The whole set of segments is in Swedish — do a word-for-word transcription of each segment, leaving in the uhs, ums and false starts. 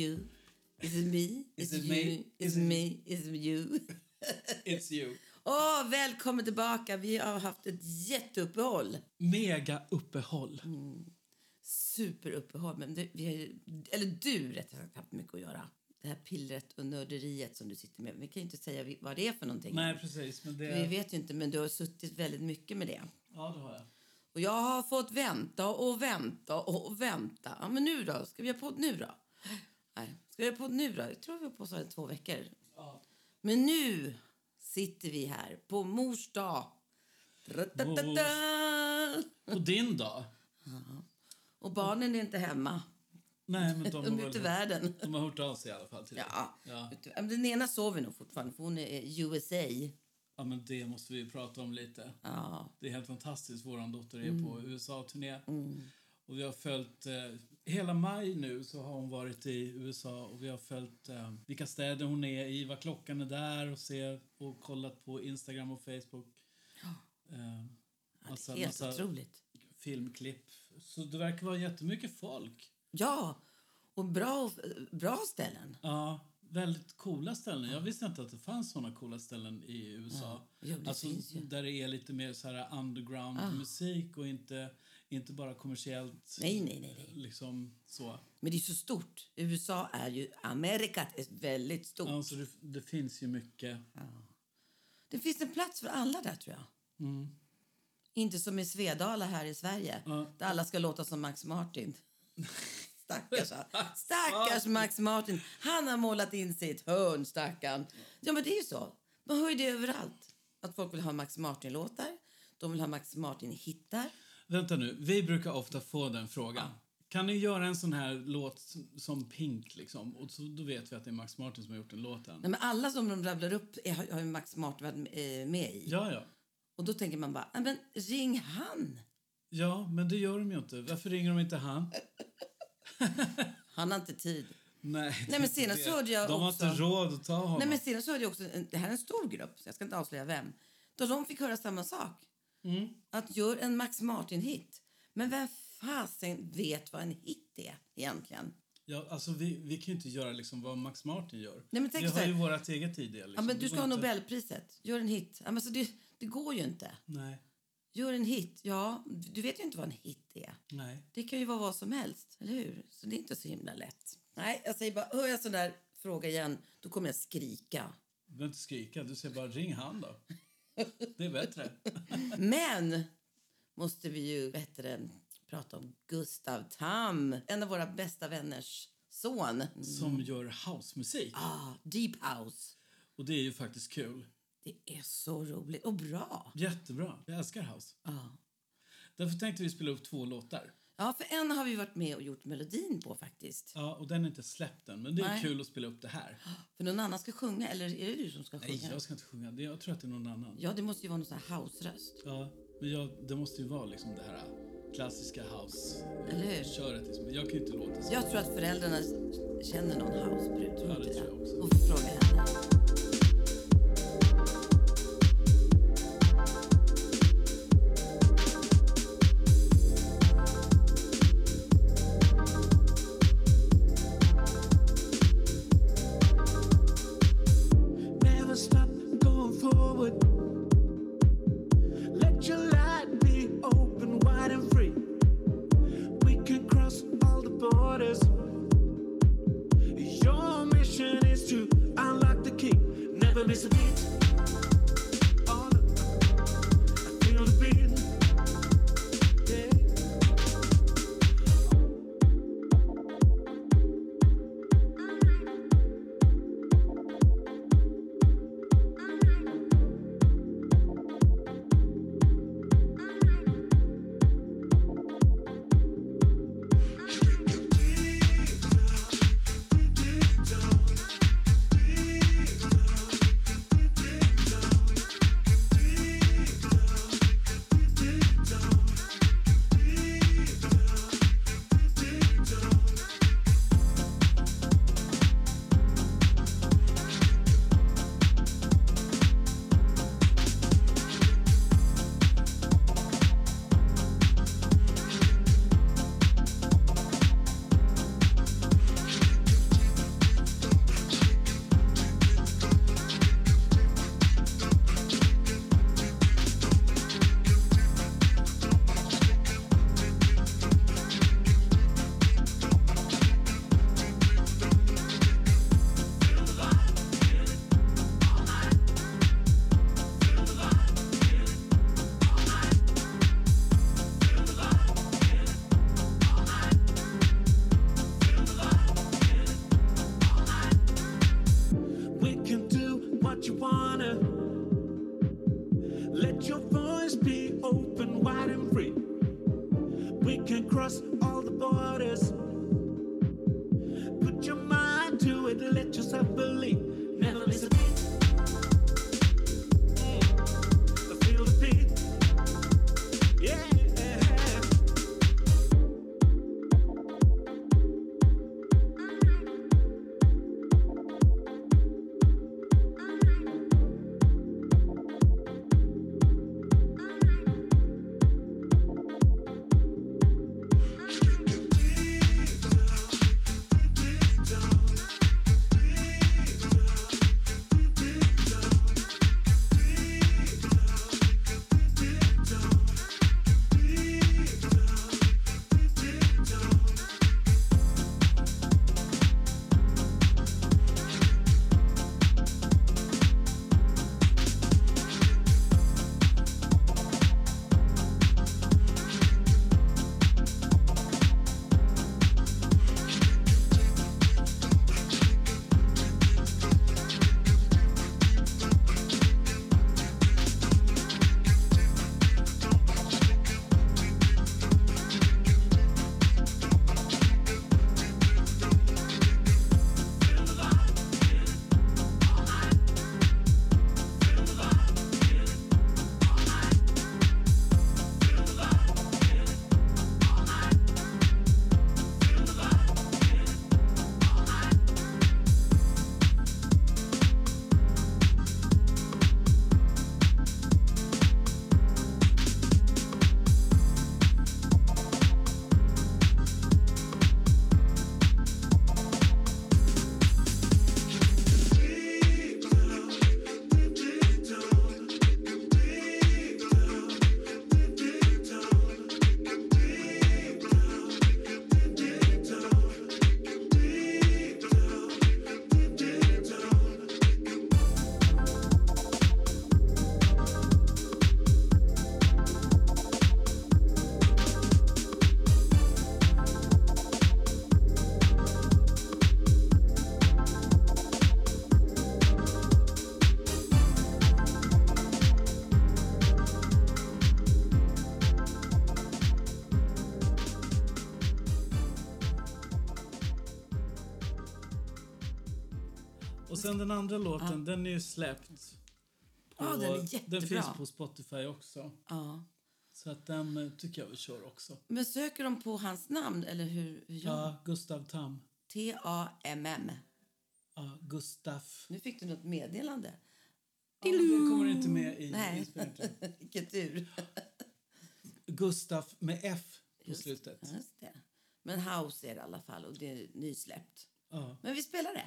you? Is it me? Is, is it, it me? You? Is it me? Is it you? It's you. Åh, oh, välkommen tillbaka. Vi har haft ett jätteuppehåll. Mega uppehåll. Mm. Superuppehåll. Men det, vi har, eller du rätt sagt haft mycket att göra. Det här pillret och nörderiet som du sitter med. Vi kan ju inte säga vad det är för någonting. Nej, precis. Men det... Vi vet ju inte, men du har suttit väldigt mycket med det. Ja, det har jag. Och jag har fått vänta och vänta och vänta. Ja, men nu då? Ska vi ha podd nu då? Nej, ska vi ha podd nu då? Jag tror vi har på så här två veckor. Ja. Men nu sitter vi här på mors dag. Och din dag. Ja. Och barnen är inte hemma. Nej, men de, de är ute i världen. De har hört av sig i alla fall till ja. Ja. Den ena sover nog fortfarande, för hon är U S A. Ja, men det måste vi prata om lite. Ja. Det är helt fantastiskt. Vår dotter är mm. på U S A-turné. Mm. Och vi har följt... Eh, hela maj nu så har hon varit i U S A. Och vi har följt eh, vilka städer hon är i. Vad klockan är där. Och, ser, och kollat på Instagram och Facebook. Ja. Eh, massa, ja, det är helt otroligt. Filmklipp. Så det verkar vara jättemycket folk. Ja, och bra, bra ställen. Ja, väldigt coola ställen. Jag visste inte att det fanns såna coola ställen i U S A. Ja, jo, det alltså, finns ju. Där det är lite mer så här underground ah. musik och inte, inte bara kommersiellt. Nej, nej, nej, nej. Liksom så. Men det är så stort. U S A är ju, Amerika är väldigt stort. Ja, så det, det finns ju mycket. Ja. Det finns en plats för alla där, tror jag. Mm. Inte som i Svedala här i Sverige. Ja. Där alla ska låta som Max Martin. Stackars, stackars Max Martin. Han har målat in sig i ett hörn, stackarn. Ja, men det är ju så. Man hör ju det överallt. Att folk vill ha Max Martin-låtar. De vill ha Max Martin-hittar. Vänta nu, vi brukar ofta få den frågan. Ja. Kan ni göra en sån här låt som Pink, liksom? Och så, då vet vi att det är Max Martin som har gjort den låten. Nej, men alla som de rabblar upp är, har ju Max Martin varit med i. Ja, ja. Och då tänker man bara, men ring han. Ja, men det gör de ju inte. Varför ringer de inte han? Han har inte tid. Nej, Nej men senast så hörde jag de också... De har inte råd att ta honom. Nej, men senast så hörde jag också... Det här är en stor grupp, så jag ska inte avslöja vem. Då de fick höra samma sak. Mm. Att gör en Max Martin-hit. Men vem fasen vet vad en hit är egentligen? Ja, alltså vi, vi kan ju inte göra liksom vad Max Martin gör. Nej, men tänk vi har ju vårat eget idé. Liksom. Ja, men du ska ha inte... Nobelpriset. Gör en hit. Ja, men så det, det går ju inte. Nej. Gör en hit, ja. Du vet ju inte vad en hit är. Nej. Det kan ju vara vad som helst, eller hur? Så det är inte så himla lätt. Nej, jag säger bara, hör jag sån där fråga igen, då kommer jag skrika. Du behöver inte skrika, du säger bara ring han då. Det är bättre. Men måste vi ju bättre prata om Gustav Tamm. En av våra bästa vänners son. Mm. Som gör housemusik. Ah, deep house. Och det är ju faktiskt kul. Det är så roligt och bra. Jättebra. Jag älskar house. Ja. Därför tänkte vi spela upp två låtar. Ja, för en har vi varit med och gjort melodin på faktiskt. Ja, och den är inte släppt än. Men det är Nej. Kul att spela upp det här. För någon annan ska sjunga, eller är det du som ska sjunga? Nej, jag ska inte sjunga. Jag tror att det är någon annan. Ja, det måste ju vara någon sån här house-röst. Ja, men jag, det måste ju vara liksom det här klassiska house. Eller hur? Köret liksom. Jag kan ju inte låta så. Jag tror att föräldrarna känner någon housebrud. Ja, det tror jag också. Och frågar henne. Your mission is to unlock the key. free. We can cross all the borders. Put your mind to it, let yourself believe. Never miss a beat. Mm. I feel the beat. Yeah. Sen den andra låten, ah. den är ju släppt. Ja, ah, den är jättebra. Den finns på Spotify också. Ja. Ah. Så att den tycker jag vi kör också. Men söker de på hans namn, eller hur? hur ja, ah, Gustav Tamm. T-A-M-M. Ja, ah, Gustav. Nu fick du något meddelande. Ah, du kommer inte med i inspelningen. Nej, vilken tur. Gustav med F på just, slutet. Just det. Men House är det i alla fall, och det är nysläppt. Ah. Men vi spelar det.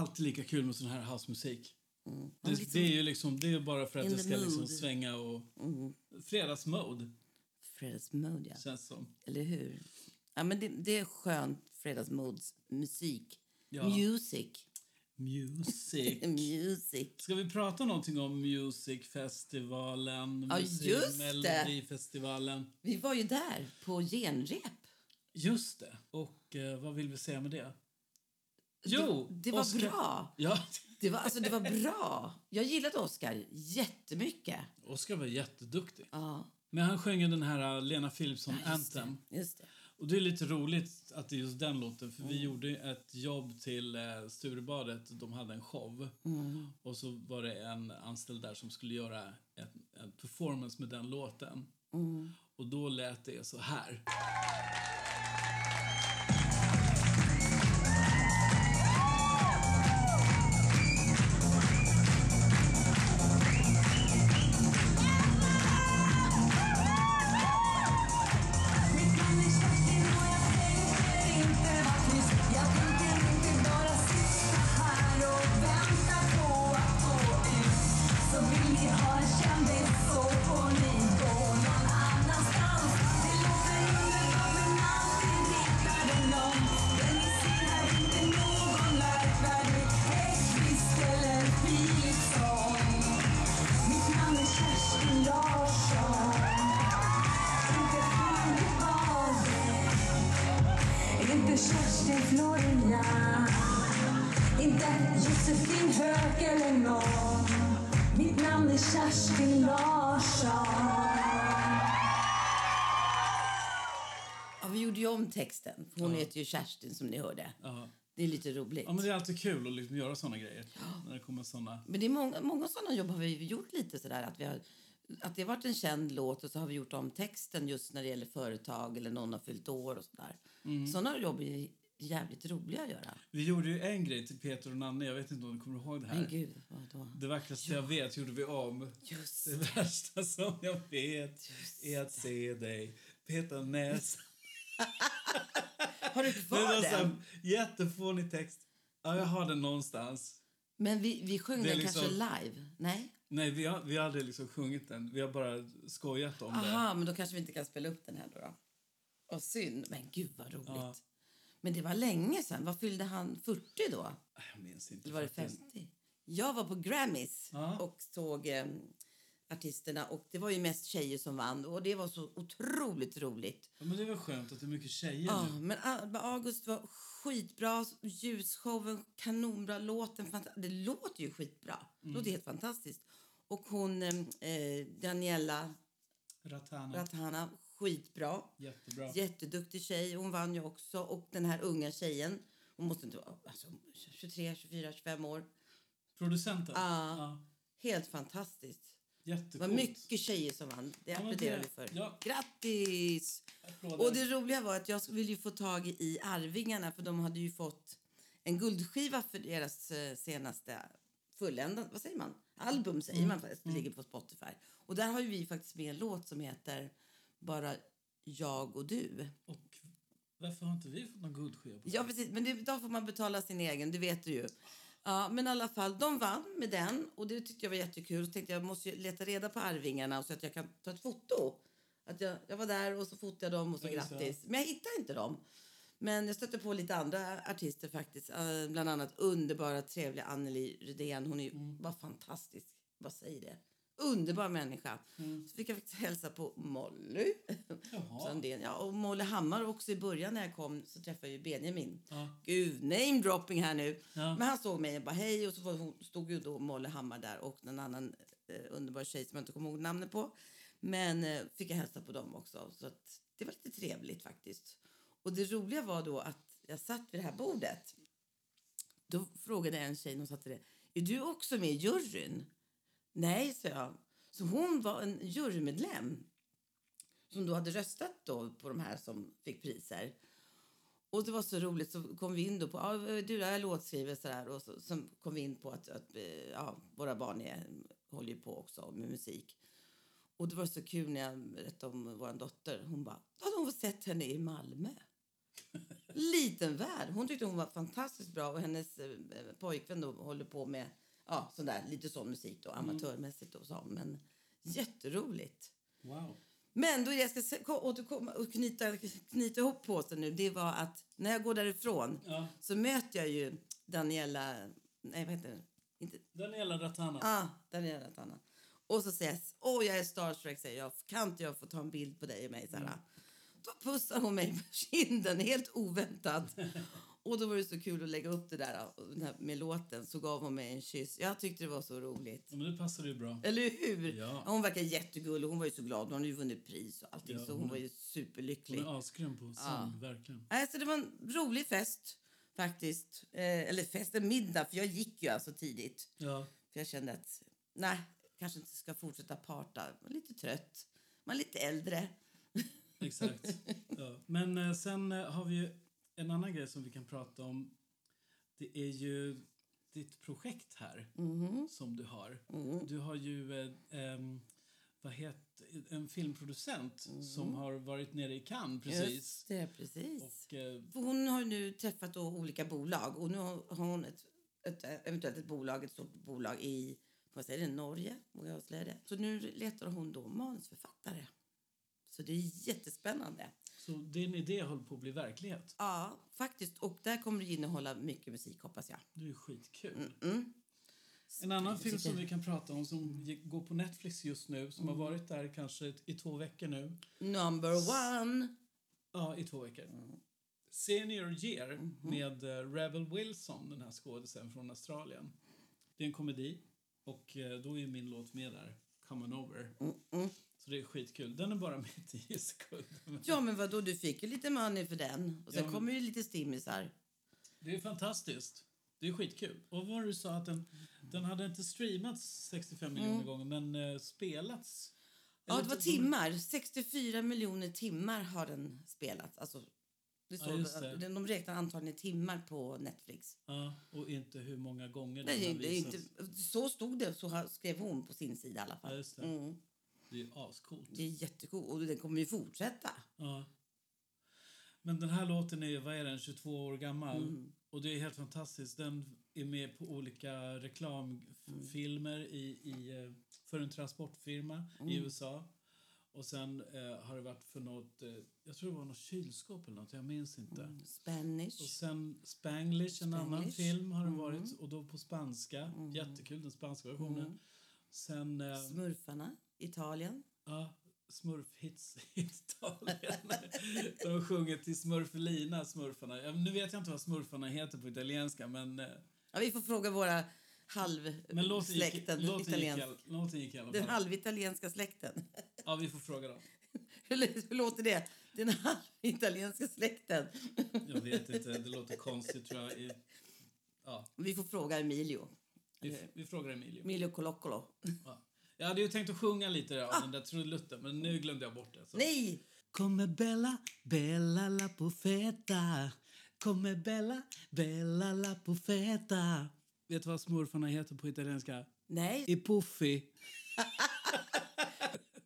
alltid lika kul med sån här housemusik. Mm. Det, liksom, det är ju liksom, det är bara för att det ska liksom svänga och mm. fredagsmode. Fredagsmode, ja. Känns som. Eller hur? Ja, men det, det är skönt fredagsmode-musik. Ja. Music. Music. Music. Ska vi prata någonting om musicfestivalen? Ja, Melodifestivalen. Vi var ju där på genrep. Just det. Och eh, vad vill vi säga med det? Jo, det, det var Oscar. Bra. Ja. Det var, alltså, det var bra. Jag gillade Oscar jättemycket. Oscar var jätteduktig. Ja. Men han sjöng den här Lena Philipsson ja, anthem. Det. Just det. Och det är lite roligt att det är just den låten. För mm. vi gjorde ett jobb till eh, Sturebadet. De hade en show. Mm. Och så var det en anställd där som skulle göra en performance med den låten. Mm. Och då lät det så här. Texten. Hon ja. heter ju Kerstin som ni hörde. Ja. Det är lite roligt. Ja, men det är alltid kul att liksom göra såna grejer. Ja. När det kommer såna. Men det är många, många sådana jobb har vi gjort lite sådär. Att, vi har, att det har varit en känd låt och så har vi gjort om texten just när det gäller företag eller någon har fyllt år och sådär. Mm. Sådana jobb är jävligt roliga att göra. Vi gjorde ju en grej till Peter och Nanni. Jag vet inte om du kommer ihåg det här. Men gud, vadå? Det vackraste ja. jag vet gjorde vi om. Just det. Det värsta som jag vet just är att se dig peta näsan. Har du kvar den? Jättefånig text. Ja, jag har den någonstans. Men vi, vi sjöng den liksom, kanske live? Nej, Nej vi, har, vi har aldrig liksom sjungit den. Vi har bara skojat om Aha, det. Jaha, men då kanske vi inte kan spela upp den här då. då. Och synd. Men gud vad roligt. Ja. Men det var länge sedan. Vad fyllde han? fyrtio då? Jag minns inte. Eller var det femtio? Jag var på Grammys ja. och såg eh, artisterna, och det var ju mest tjejer som vann, och det var så otroligt roligt. Ja, men det var skönt att det är mycket tjejer. Ja, nu. Men August var skitbra, ljusshowen, kanonbra, låten, fanta- det låter ju skitbra. Mm. Det låter helt fantastiskt. Och hon, eh, Daniela Ratana. Ratana, skitbra. Jättebra. Jätteduktig tjej, hon vann ju också. Och den här unga tjejen, hon måste inte vara alltså, tjugotre, tjugofyra, tjugofem år. Producenten? Ah, ja. Helt fantastiskt. Jättekult. Det var mycket tjejer som vann. Det applåderar ja, vi för. Ja. Grattis! Applåder. Och det roliga var att jag ville ju få tag i Arvingarna. För de hade ju fått en guldskiva för deras senaste fulländan. Vad säger man? Album säger mm. man faktiskt. Det ligger på Spotify. Och där har ju vi faktiskt med en låt som heter Bara jag och du. Och varför har inte vi fått någon guldskiva? På ja, precis. Men det, då får man betala sin egen. Det vet du ju. Ja, men i alla fall, de vann med den, och det tyckte jag var jättekul. Så tänkte jag, jag måste leta reda på Arvingarna så att jag kan ta ett foto. Att jag, jag var där och så fotade jag dem och så ja, grattis. Men jag hittade inte dem. Men jag stötte på lite andra artister faktiskt. Bland annat underbara, trevliga Anneli Rudén. Hon är, mm. var fantastisk. Vad säger det? Underbar människa. Mm. Så fick jag faktiskt hälsa på Molly Sandén. Ja, och Molly Hammar också. I början när jag kom så träffade jag ju Benjamin. Ja. Gud, name dropping här nu. Ja. Men han såg mig och bara hej. Och så hon, stod ju då Molly Hammar där. Och en annan eh, underbar tjej som jag inte kommer ihåg namnet på. Men eh, fick jag hälsa på dem också. Så att det var lite trevligt faktiskt. Och det roliga var då att jag satt vid det här bordet. Då frågade en tjej som satt vid det. Är du också med i juryn? Nej, så jag. Så hon var en jurymedlem som då hade röstat då på de här som fick priser. Och det var så roligt, så kom vi in då på ja, du där låtskriver så där, och så som kom vi in på att, att ja, våra barn är, håller ju på också med musik. Och det var så kul när jag berättade om vår dotter. Hon bara, hade hon sett henne i Malmö? Liten värld. Hon tyckte hon var fantastiskt bra. Och hennes eh, pojkvän då håller på med ja, sån där, lite sån musik då. Amatörmässigt och så. Men jätteroligt. Wow. Men då jag ska återkomma och knyta, knyta ihop påsen nu. Det var att när jag går därifrån ja. Så möter jag ju Daniela... Nej, vad heter det? Inte... Daniela Ratana. Ja, ah, Daniela Ratana. Och så säger jag, åh jag är starstruck, säger jag. Kan inte jag få ta en bild på dig och mig? Så här. Mm. Då pussar hon mig på kinden, helt oväntat. Och då var det så kul att lägga upp det där med låten. Så gav hon mig en kyss. Jag tyckte det var så roligt. Ja, men det passade ju bra. Eller hur? Ja. Hon verkar jättegullig. Hon var ju så glad. Hon hade ju vunnit pris och allting. Ja, så hon, hon var ju superlycklig. Hon är asgrym på sång, ja. Verkligen. Alltså, det var en rolig fest faktiskt. Eh, eller fest, en middag. För jag gick ju alltså tidigt. Ja. För jag kände att, nej, kanske inte ska fortsätta parta. Man är lite trött. Man är lite äldre. Exakt. Ja. Men eh, sen eh, har vi ju en annan grej som vi kan prata om. Det är ju ditt projekt här mm. som du har. Mm. Du har ju eh, eh, vad heter, en filmproducent mm. som har varit nere i Cannes precis. Just det, precis. Och, eh, hon har nu träffat då olika bolag. Och nu har hon ett, ett, eventuellt ett bolag, ett stort bolag i vad säger det, Norge. Jag det. Så nu letar hon då manusförfattare. Så det är jättespännande. Så din idé håller på att bli verklighet? Ja, faktiskt. Och där kommer det innehålla mycket musik, hoppas jag. Det är skitkul. Mm-mm. En annan film som vi kan prata om som går på Netflix just nu, som mm. har varit där kanske i två veckor nu. Number one! Ja, i två veckor. Mm. Senior Year mm-hmm. med Rebel Wilson, den här skådespelaren från Australien. Det är en komedi. Och då är min låt med där, Come On Over. Mm-mm. Så det är skitkul. Den är bara med tio sekunder. Ja, men vadå? Du fick ju lite money för den. Och sen ja, men... kommer ju lite stimmisar. Det är fantastiskt. Det är skitkul. Och vad du sa att den, den hade inte streamats sextiofem mm. miljoner gånger, men uh, spelats. Ja, det var inte... timmar. sextiofyra miljoner timmar har den spelats. Alltså, det ja, just det. De räknar antagligen timmar på Netflix. Ja, och inte hur många gånger den nej, har visats. Inte, så stod det, så skrev hon på sin sida i alla fall. Ja, just det. Mm. Det är ju ascoolt. Det är jättekul. Och den kommer ju fortsätta. Ja. Men den här låten är, vad är den, tjugotvå år gammal. Mm. Och det är helt fantastiskt. Den är med på olika reklamfilmer mm. i, i, för en transportfirma mm. i U S A. Och sen eh, har det varit för något, eh, jag tror det var något kylskåp eller något, jag minns inte. Mm. Spanish. Och sen Spanglish, en Spanish. Annan film har det mm. varit. Och då på spanska. Mm. Jättekul, den spanska versionen. Mm. Sen... Eh, Smurfarna. Italien. Ja, smurfhits i Italien. De sjunger till smurfelina, smurfarna. Ja, nu vet jag inte vad smurfarna heter på italienska, men... Ja, vi får fråga våra halvsläkten. Låten gick i alla fall. Den halvitalienska släkten. Ja, vi får fråga dem. hur, hur låter det? Den halvitalienska släkten. Jag vet inte, det låter konstigt tror jag. Ja. Vi får fråga Emilio. Vi, f- vi frågar Emilio. Emilio Kolokolo. Ja. Jag hade ju tänkt att sjunga lite av ah. den där trudelutten, men nu glömde jag bort det. Så. Nej! Come bella, bella la profeta. Come bella, bella la profeta. Vet du vad smurfarna heter på italienska? Nej. I Puffi.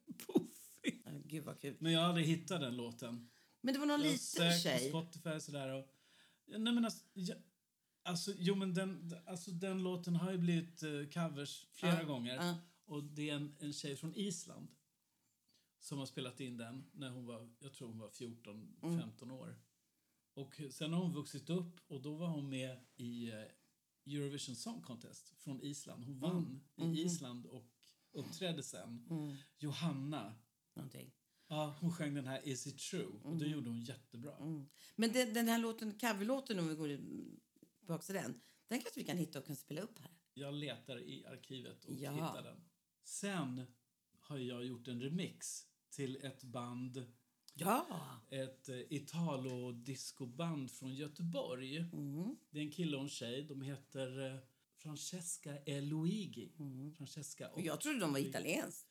Puffi. Oh, gud vad kul. Men jag hade hittat den låten. Men det var någon jag liten tjej. På Spotify sådär och... Nej men alltså... Jag... Alltså, jo men den, alltså, den låten har ju blivit uh, covers flera ah. gånger. Ah. Och det är en, en tjej från Island som har spelat in den när hon var, jag tror hon var fjorton femton mm. år. Och sen har hon vuxit upp och då var hon med i Eurovision Song Contest från Island. Hon vann mm. i Island och uppträdde sen. Mm. Johanna. Någonting. Ja, hon sjöng den här Is It True mm. och det gjorde hon jättebra. Mm. Men den, den här låten, coverlåten om vi går tillbaka till den, den kanske vi kan hitta och kan spela upp här. Jag letar i arkivet och ja. Hittar den. Sen har jag gjort en remix till ett band. Ja. Ett Italo-discoband från Göteborg. Mm. Det är en kille och en tjej. De heter Francesca El Luigi. Mm. Francesca och jag trodde de var italiensk.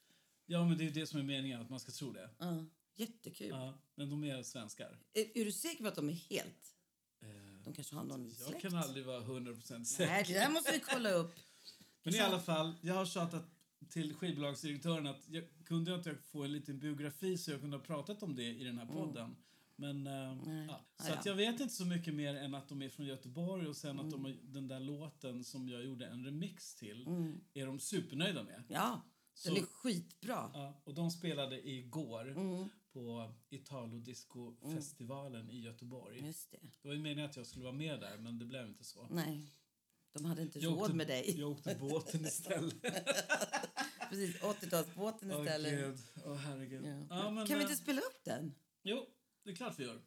Ja, men det är det som är meningen, att man ska tro det. Uh, jättekul. Ja, men de är svenskar. Är, är du säker på att de är helt... De kanske har någon jag släkt. Kan aldrig vara hundra procent säker. Nej, det där måste vi kolla upp. Men i alla fall, jag har tjatat till skivbolagsdirektören att jag kunde inte få en liten biografi så jag kunde ha pratat om det i den här podden. Mm. Men, äh, ja. Så att jag vet inte så mycket mer än att de är från Göteborg. Och sen mm. att de har, den där låten som jag gjorde en remix till mm. är de supernöjda med. Ja, den så, är skitbra. Ja, och de spelade igår mm. på Italo-disco-festivalen mm. i Göteborg. Just det. Det var ju meningen att jag skulle vara med där, men det blev inte så. Nej, de hade inte jag råd åkte, med dig. Jag åkte båten istället. Precis, åttiotalsbåten istället. Åh, oh, gud. Åh, oh, herregud. Ja. Ja, men, kan vi inte spela upp den? Jo, det är klart vi gör.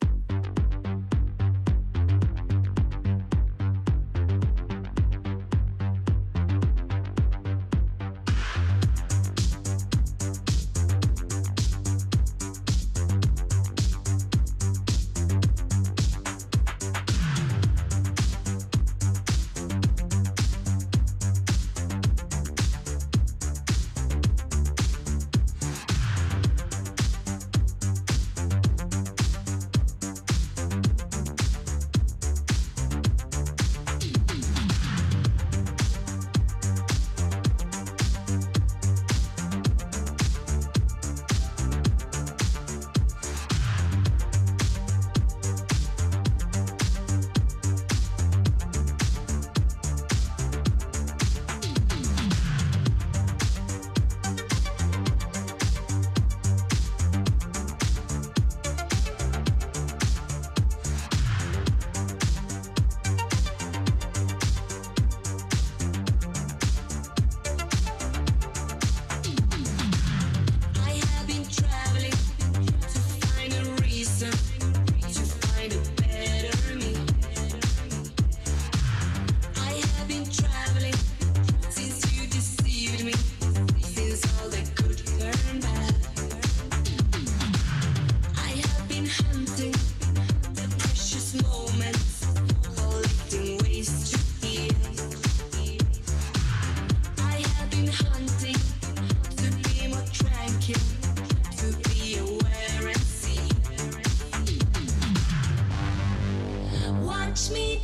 Watch me.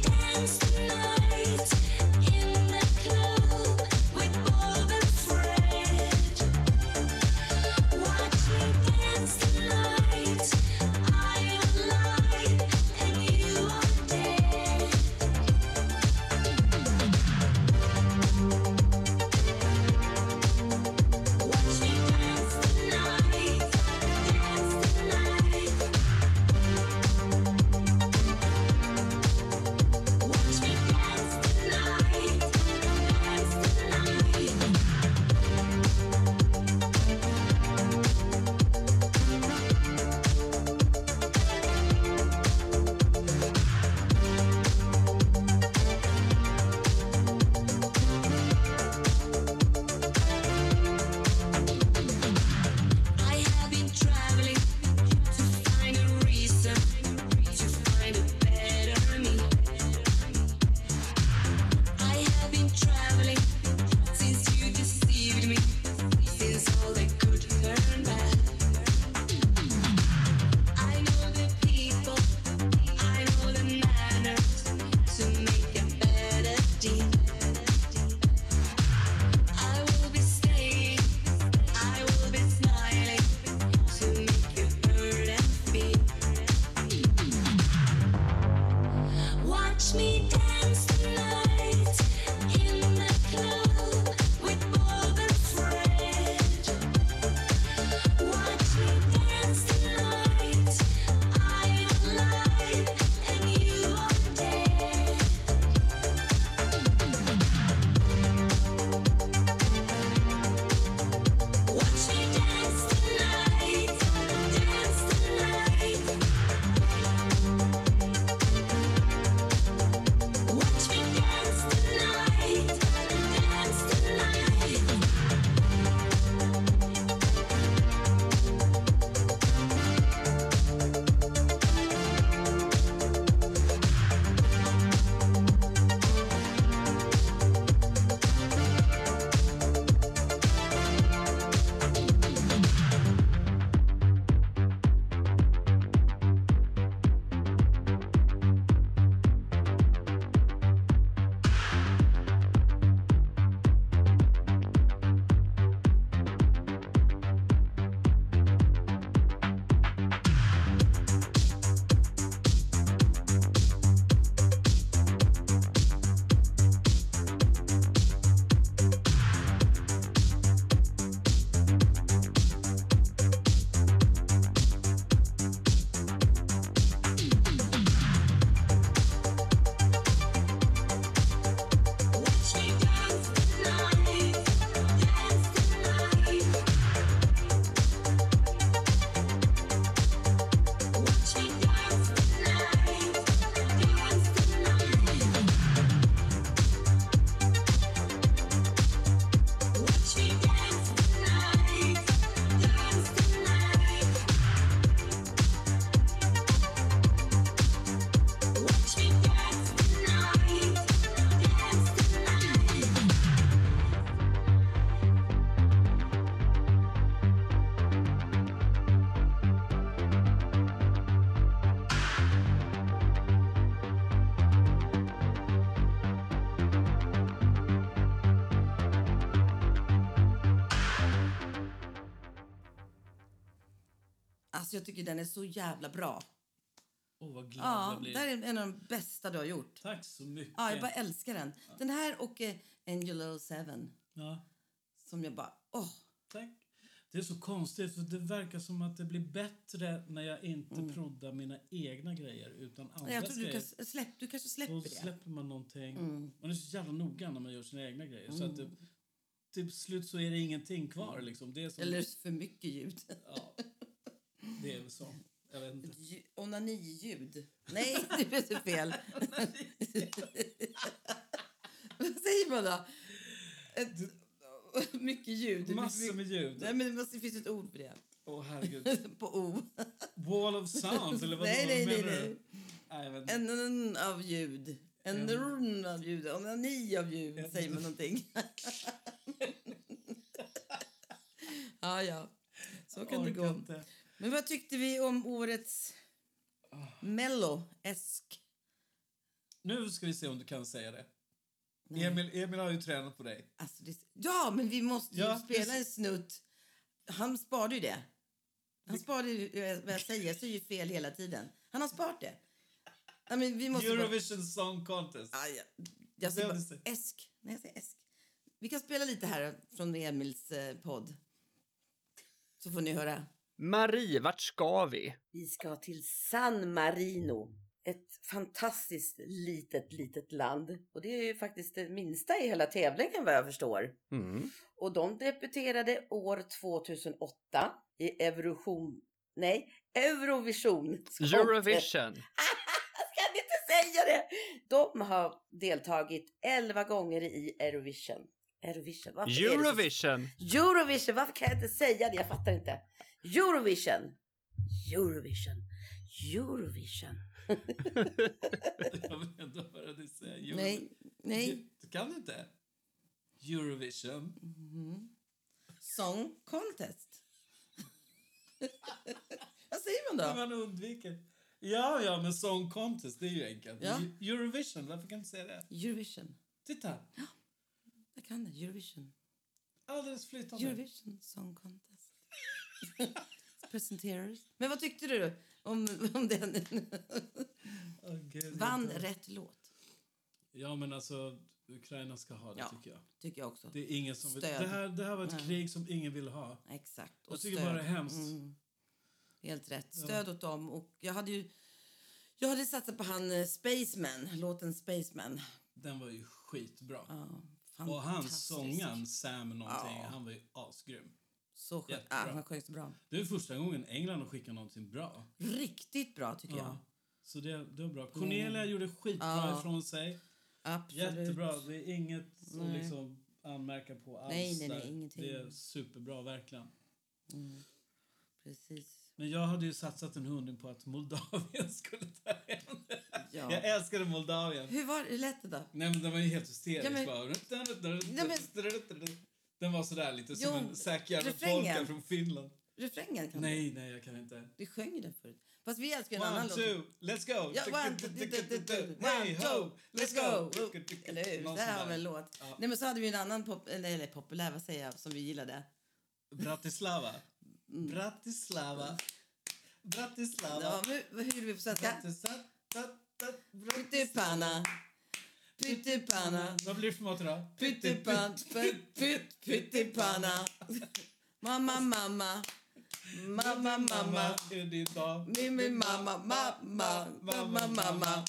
Alltså jag tycker den är så jävla bra. Åh, oh, vad glad ja, jag blir. Ja, det är en av de bästa du har gjort. Tack så mycket. Ja, jag bara älskar den. Ja. Den här och eh, Angel Seven. Ja. Som jag bara, åh. Oh. Tack. Det är så konstigt, för det verkar som att det blir bättre när jag inte mm. proddar mina egna grejer utan andra jag tror grejer. Du, kan släpp, du kanske släpper det. Då släpper man någonting. Mm. Man är så jävla noga när man gör sina egna grejer. Mm. Så att det, till slut så är det ingenting kvar. Liksom. Det är som... Eller för mycket ljud. Ja, det är väl så. Jag vet inte. J- onani-ljud. Nej, det är fel. Vad säger man då? Ett... Du... Mycket ljud. Massor med ljud. Nej, men det, måste, det finns ett ord för det. Åh, oh, herregud. På O. Wall of sounds, eller vad nej, nej, menar nej, du? Nej, nej, nej. En rund av ljud. En rund av ljud. Om en ni av ljud, en. Säger man någonting. Ja, ja. Så kan det gå. Inte. Men vad tyckte vi om årets oh. Mello-esk? Nu ska vi se om du kan säga det. Emil, Emil har ju tränat på dig. Alltså, det, ja, men vi måste ju ja, spela en snutt. Han sparade ju det. Han sparade ju, vad jag säger, så är ju fel hela tiden. Han har sparat det. Ja, men vi måste Eurovision bara... Song Contest. Ah, ja. Jag säger bara, esk. Nej, jag säger esk. Vi kan spela lite här från Emils eh, podd. Så får ni höra. Marie, vart ska vi? Vi ska till San Marino. Ett fantastiskt litet, litet land. Och det är ju faktiskt det minsta i hela tävlingen vad jag förstår. Mm. Och de debuterade år tjugohundraåtta i Eurovision. Nej, Eurovision. Skott. Eurovision. Kan inte säga det. De har deltagit elva gånger i Eurovision. Eurovision, varför Eurovision. Eurovision, varför kan jag inte säga det? Jag fattar inte. Eurovision. Eurovision. Eurovision. Jag vill ändå höra dig säga Euro... Nej, nej. Du kan inte. Eurovision. Mm-hmm. Song contest. Vad säger man då? När man undviker. Ja, ja, men song contest, det är ju enkelt. Ja. Eurovision, varför kan du säga det? Eurovision. Titta. Ja, jag kan det. Eurovision. Alldeles flytande. Eurovision song contest. Presenterar. Men vad tyckte du om, om den? Oh, Gud, vann inte. Rätt låt. Ja, men alltså Ukraina ska ha det, ja, tycker jag. Tycker jag också. Det är ingen som vill. Det här, det här var ett mm. krig som ingen ville ha. Exakt. Och jag tycker stöd. Bara det är hemskt. Mm. Helt rätt. Stöd ja. Åt dem. Och jag hade ju jag hade satsat på han Spaceman. Låten Spaceman. Den var ju skitbra. Ja, och hans sångaren Sam någonting. Ja. Han var ju asgrym. Så skönt. Ah, han sjöng så bra. Det är första gången England har skickat någonting bra. Riktigt bra tycker ja. jag. Så det, det var bra. Cornelia mm. gjorde skitbra ja. ifrån sig. Absolut. Jättebra. Det är inget som liksom anmärka på alls. Nej, nej, nej, ingenting. Det är superbra verkligen. Mm. Precis. Men jag hade ju satsat en hundring på att Moldavien skulle ta hem. Ja. Jag älskade Moldavien. Hur var det lätt då? Nej, men det var ju helt hysterisk. Ja, men... bara... Den var sådär lite jo, som en säkjärn polka från Finland. Refrängen kan nej, du. Nej, jag kan inte. Du sjöng ju den förut. Fast vi älskar en one, annan låt. One, two, let's go. Ja, one, two, hey, ho, let's go. go. Eller hur? Där har vi en låt. Ja. Nej, men så hade vi en annan pop, eller populär, vad säger jag, som vi gillade. Bratislava. Mm. Bratislava. Bratislava. Ja, men, vad hur är vi på svenska? Bratislava. Bratislava. Pyttipanna. Vad blir det för mat idag? Pyttipanna. Pyttipanna. Mamma, mamma. Mamma, mamma. Är det idag? Mimmi, mamma. Mamma, mamma, mamma.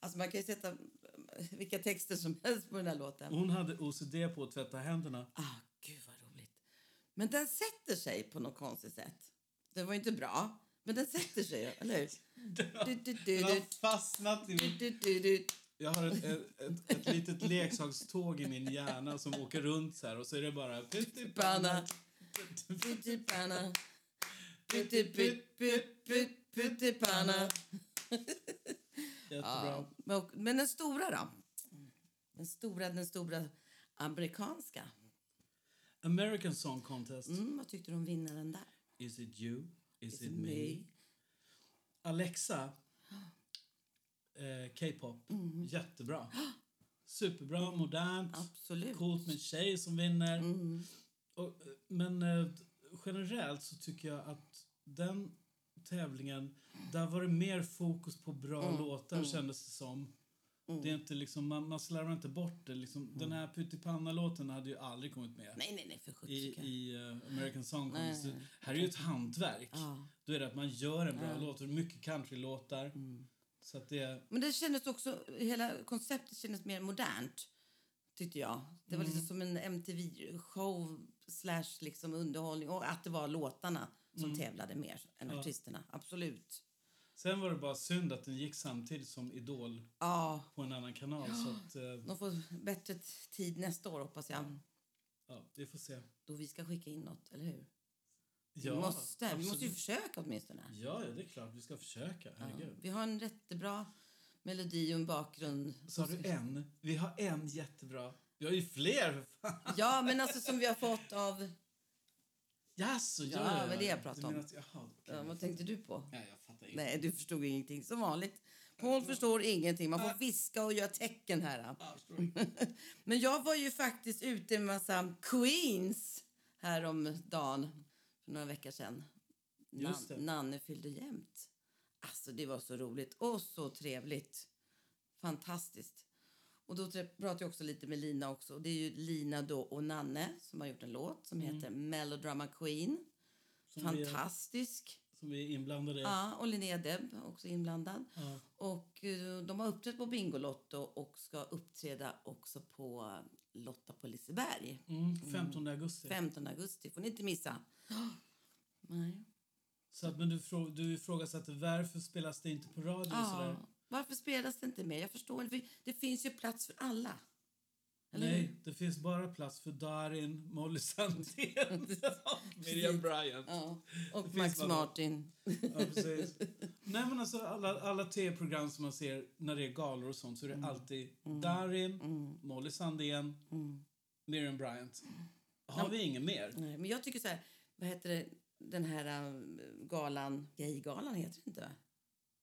Alltså man kan ju sätta vilka texter som helst på den här låten. Hon hade O C D på att tvätta händerna. Ah, gud vad roligt. Men den sätter sig på något konstigt sätt. Det var inte bra. Men den sätter sig, eller hur? Du, du, du, den har fastnat i min... du, du, du. Jag har ett, ett, ett, ett litet leksakståg i min hjärna som åker runt så här. Och så är det bara... Pyttipanna. Pyttipanna. Pyttipanna. Jättebra. Ja, men den stora då? Den stora, den stora amerikanska. American Song Contest. Mm, vad tyckte du om vinnaren där? Is it you? Is it me? Alexa. Eh, K-pop. Mm. Jättebra. Superbra, modernt. Absolut. Coolt med tjej som vinner. Mm. Och, men eh, generellt så tycker jag att den tävlingen, där var det mer fokus på bra mm. låtar mm. kändes det som. Mm. Det är inte liksom, man, man slarvar inte bort det liksom. Mm. Den här pyttipanna-låten hade ju aldrig kommit med. Nej, nej, nej, för sjutton. I, i uh, American Song Contest. Här är ju ett hantverk. Ja. Då är det att man gör en bra ja. låt och mycket countrylåtar. Mm. Så att det... Men det kändes också, hela konceptet kändes mer modernt, tyckte jag. Det var mm. liksom som en M T V-show slash liksom underhållning. Och att det var låtarna som mm. tävlade mer än ja. artisterna, absolut. Sen var det bara synd att den gick samtidigt som Idol ja. på en annan kanal. Ja. Så att, eh... de får bättre tid nästa år, hoppas jag. Ja. Ja, vi får se. Då vi ska skicka in något, eller hur? Ja, vi måste, absolut. Vi måste ju försöka åtminstone. Ja, det är klart. Vi ska försöka. Ja. Vi har en jättebra melodi och en bakgrund. Så har du en? Vi har en jättebra. Vi har ju fler. Ja, men alltså som vi har fått av... Yes, ja, ja, ja, vad det jag pratade om. Att, jaha, okay. Ja, vad tänkte du på? Ja, jag fattar ingenting. Nej, du förstod ingenting, som vanligt. Paul ja. förstår ingenting. Man får ja. viska och göra tecken här. Ja, jag Men jag var ju faktiskt ute en massa Queens här om dagen för några veckor sedan. Just Nan- Nanni fyllde jämt. Alltså, det var så roligt och så trevligt. Fantastiskt. Och då pratade jag också lite med Lina också. Det är ju Lina då och Nanne som har gjort en låt som mm. heter Melodrama Queen. Som Fantastisk. Vi är, som vi är inblandade i. Ja, Olle Nedeb också inblandad. Ja. Och de har uppträtt på Bingolotto och ska uppträda också på Lotta på Liseberg. Mm, femtonde augusti. femtonde augusti, får ni inte missa. Oh. Nej. Så att, men du, frå- du ifrågasatte varför spelas det inte på radio ja. och sådär? Varför spelas det inte mer? Jag förstår inte. Det finns ju plats för alla. Eller Nej, hur? Det finns bara plats för Darin, Molly Sandén och Miriam Bryant. Ja, och Max Martin. Ja, precis. Nej, men alltså alla, alla tv-program som man ser när det är galor och sånt så är det mm. alltid mm. Darin, mm. Molly Sandén, mm. Miriam Bryant. Har Nej. vi ingen mer? Nej, men jag tycker så här, vad heter det, den här galan, gay-galan heter det inte va?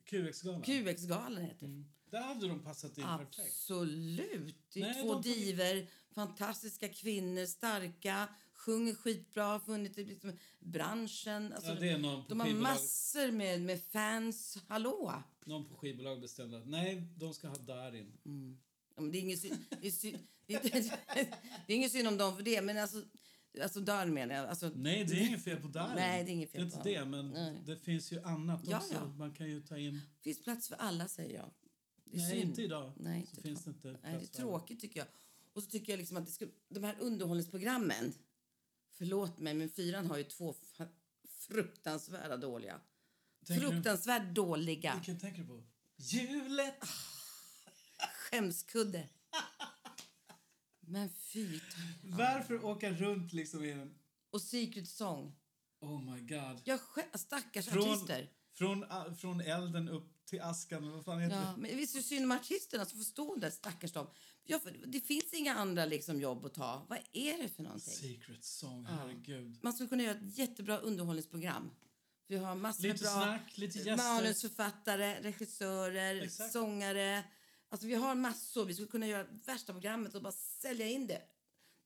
Q X-galan. Q X-galan heter det. Mm. Där hade de passat in Absolut. perfekt. Absolut. Det är Nej, två de... diver, fantastiska kvinnor, starka, sjunger skitbra, har funnit i liksom, branschen. Alltså, ja, det är någon på de skivbolag. Har massor med, med fans. Hallå! Någon på skivbolag bestämde. Nej, de ska ha Darin. Mm. Ja, men det är ingen syn, det är syn, det är inte, det är ingen syn om dem för det, men alltså... Alltså Darin menar jag. Alltså, nej, det är inget fel på Darin. Nej, det är inget fel på det. Men nej. det finns ju annat ja, också. Ja. Man kan ju ta in... Finns plats för alla, säger jag. Det är nej, synd. inte idag. Nej, så inte finns idag. Det inte nej, det är tråkigt tycker jag. Och så tycker jag liksom att det ska, de här underhållningsprogrammen... Förlåt mig, men fyran har ju två fruktansvärda dåliga. Tänker fruktansvärt du, dåliga. Vilken tänker du på? Julet! Ah, skämskudde. Men fy. Varför åka runt liksom i en... Och Secret Song. Oh my god. Jag skä- stackars från, artister. Från, från elden upp till askan. Vad fan heter ja, det? Men visst är det synd om artisterna som får stå där, stackars dem. Ja, det finns inga andra liksom jobb att ta. Vad är det för någonting? Secret Song, herregud. Ja. Man skulle kunna göra ett jättebra underhållningsprogram. Vi har massor lite bra snack, lite gäster. Manusförfattare, regissörer, Exakt. sångare... Alltså vi har massor. Vi skulle kunna göra värsta programmet och bara sälja in det.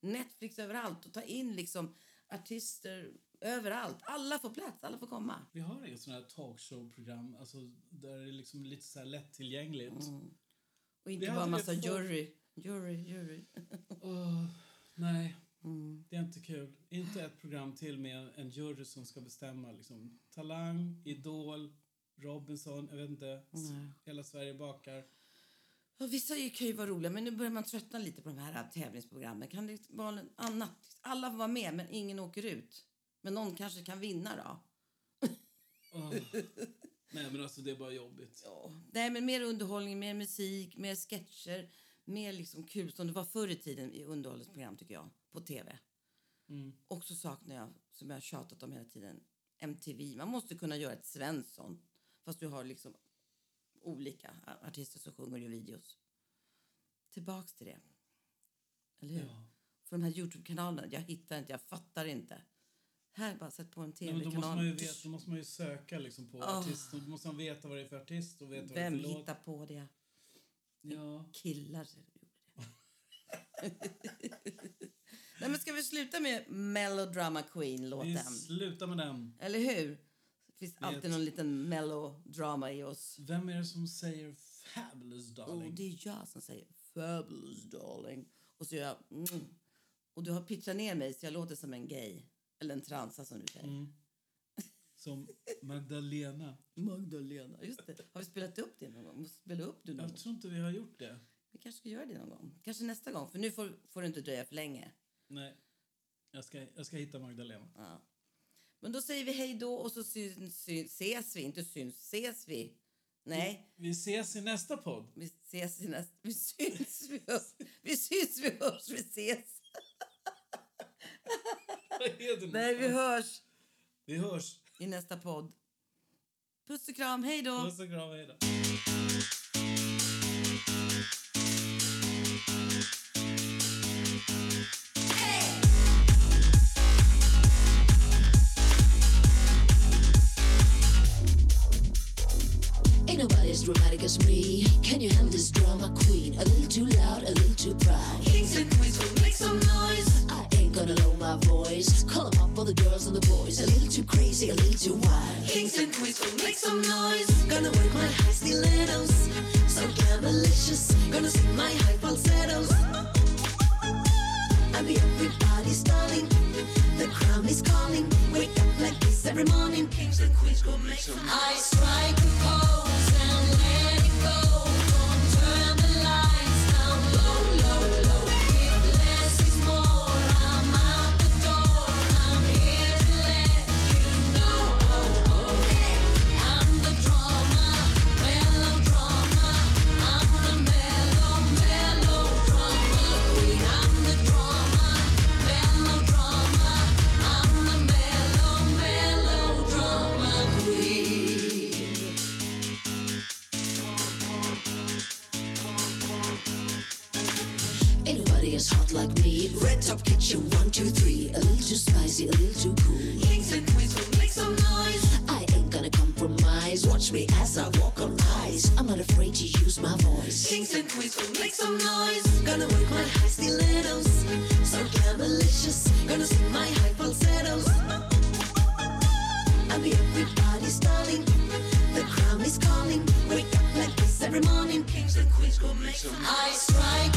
Netflix överallt och ta in liksom artister överallt. Alla får plats, alla får komma. Vi har ju sådana här talkshow-program. Alltså där det är liksom lite så här lättillgängligt. Mm. Och inte vi bara en massa folk... jury. Jury, jury. oh, nej, mm. det är inte kul. Inte ett program till med en jury som ska bestämma liksom. Talang, Idol, Robinson, jag vet inte. Mm. Hela Sverige bakar. Ja, vissa kan ju vara roliga, men nu börjar man tröttna lite på de här tävlingsprogrammen. Kan det vara annat? Alla får vara med, men ingen åker ut. Men någon kanske kan vinna då. Oh. Nej, men alltså det är bara jobbigt. Ja. Nej, men mer underhållning, mer musik, mer sketcher. Mer liksom kul som det var förr i tiden i underhållningsprogram tycker jag, på tv. Mm. Och så saknar jag, som jag har tjatat om hela tiden, M T V. Man måste kunna göra ett Svensson, fast du har liksom... olika artister som sjunger ju videos. Tillbaks till det. Eller hur? Ja. För de här YouTube-kanalerna, jag hittar inte, jag fattar inte. Här bara sett på en tv-kanal. Nej, men då måste man ju veta, då måste man ju söka liksom på oh. artisten. Då måste man veta vad det är för artist och veta vem vad det är för hittar låt. på det? Ja. Killar gjorde det. Nej, men ska vi sluta med Melodrama Queen-låten? Vi slutar med den. Eller hur? Det finns Vet. alltid någon liten melodrama i oss. Vem är det som säger Fabulous Darling? Oh, det är jag som säger Fabulous Darling. Och så gör jag... Mm. Och du har pitchat ner mig så jag låter som en gay. Eller en transa som du säger. Mm. Som Magdalena. Magdalena, just det. Har vi spelat upp det någon gång? Måste spela upp det någon gång? Jag tror inte vi har gjort det. Vi kanske ska göra det någon gång. Kanske nästa gång, för nu får, får du inte dröja för länge. Nej, jag ska, jag ska hitta Magdalena. Ja. Men då säger vi hej då och så syns, syns, ses vi. Inte syns, ses vi. Nej. Vi, vi ses i nästa podd. Vi ses i nästa... Vi syns, vi hörs. Vi syns, vi hörs, vi ses. Vad är det nu? Nej, vi hörs. Vi hörs. I nästa podd. Puss och kram, hej då. Puss och kram, hej då. Ain't nobody as dramatic as me. Can you handle this drama queen? A little too loud, a little too proud. Kings and queens will make some noise. I ain't gonna lower my voice. Call them up for the girls and the boys. A little too crazy, a little too wild. Kings and queens will make some noise. Gonna work my high stilettos, so cabalicious. Gonna sing my high falsettos. I'll be everybody's darling. The crown is calling. Wake up like this every morning. Kings and queens go make some noise. I strike a pose and let it go. Don't turn the lights down low, low, low. If less is more, I'm out the door. I'm here to let you know. Oh, oh. Hey, I'm the drama, melodrama. I'm the mellow, melodrama queen. I'm the drama, melodrama. I'm the mellow, melodrama queen. Anybody is hot like me. Red Top Kitchen, one, two, three. A little too spicy, a little too cool. Kings and queens will make some noise. I ain't gonna compromise. Watch me as I walk on ice. I'm not afraid to use my voice. Kings and queens will make some noise. Gonna work my high stilettos, so cabalicious. Gonna sing my high falsettos. I'll be everybody's darling. The crown is calling. Wake up like this every morning. Kings and queens go make some noise. I strike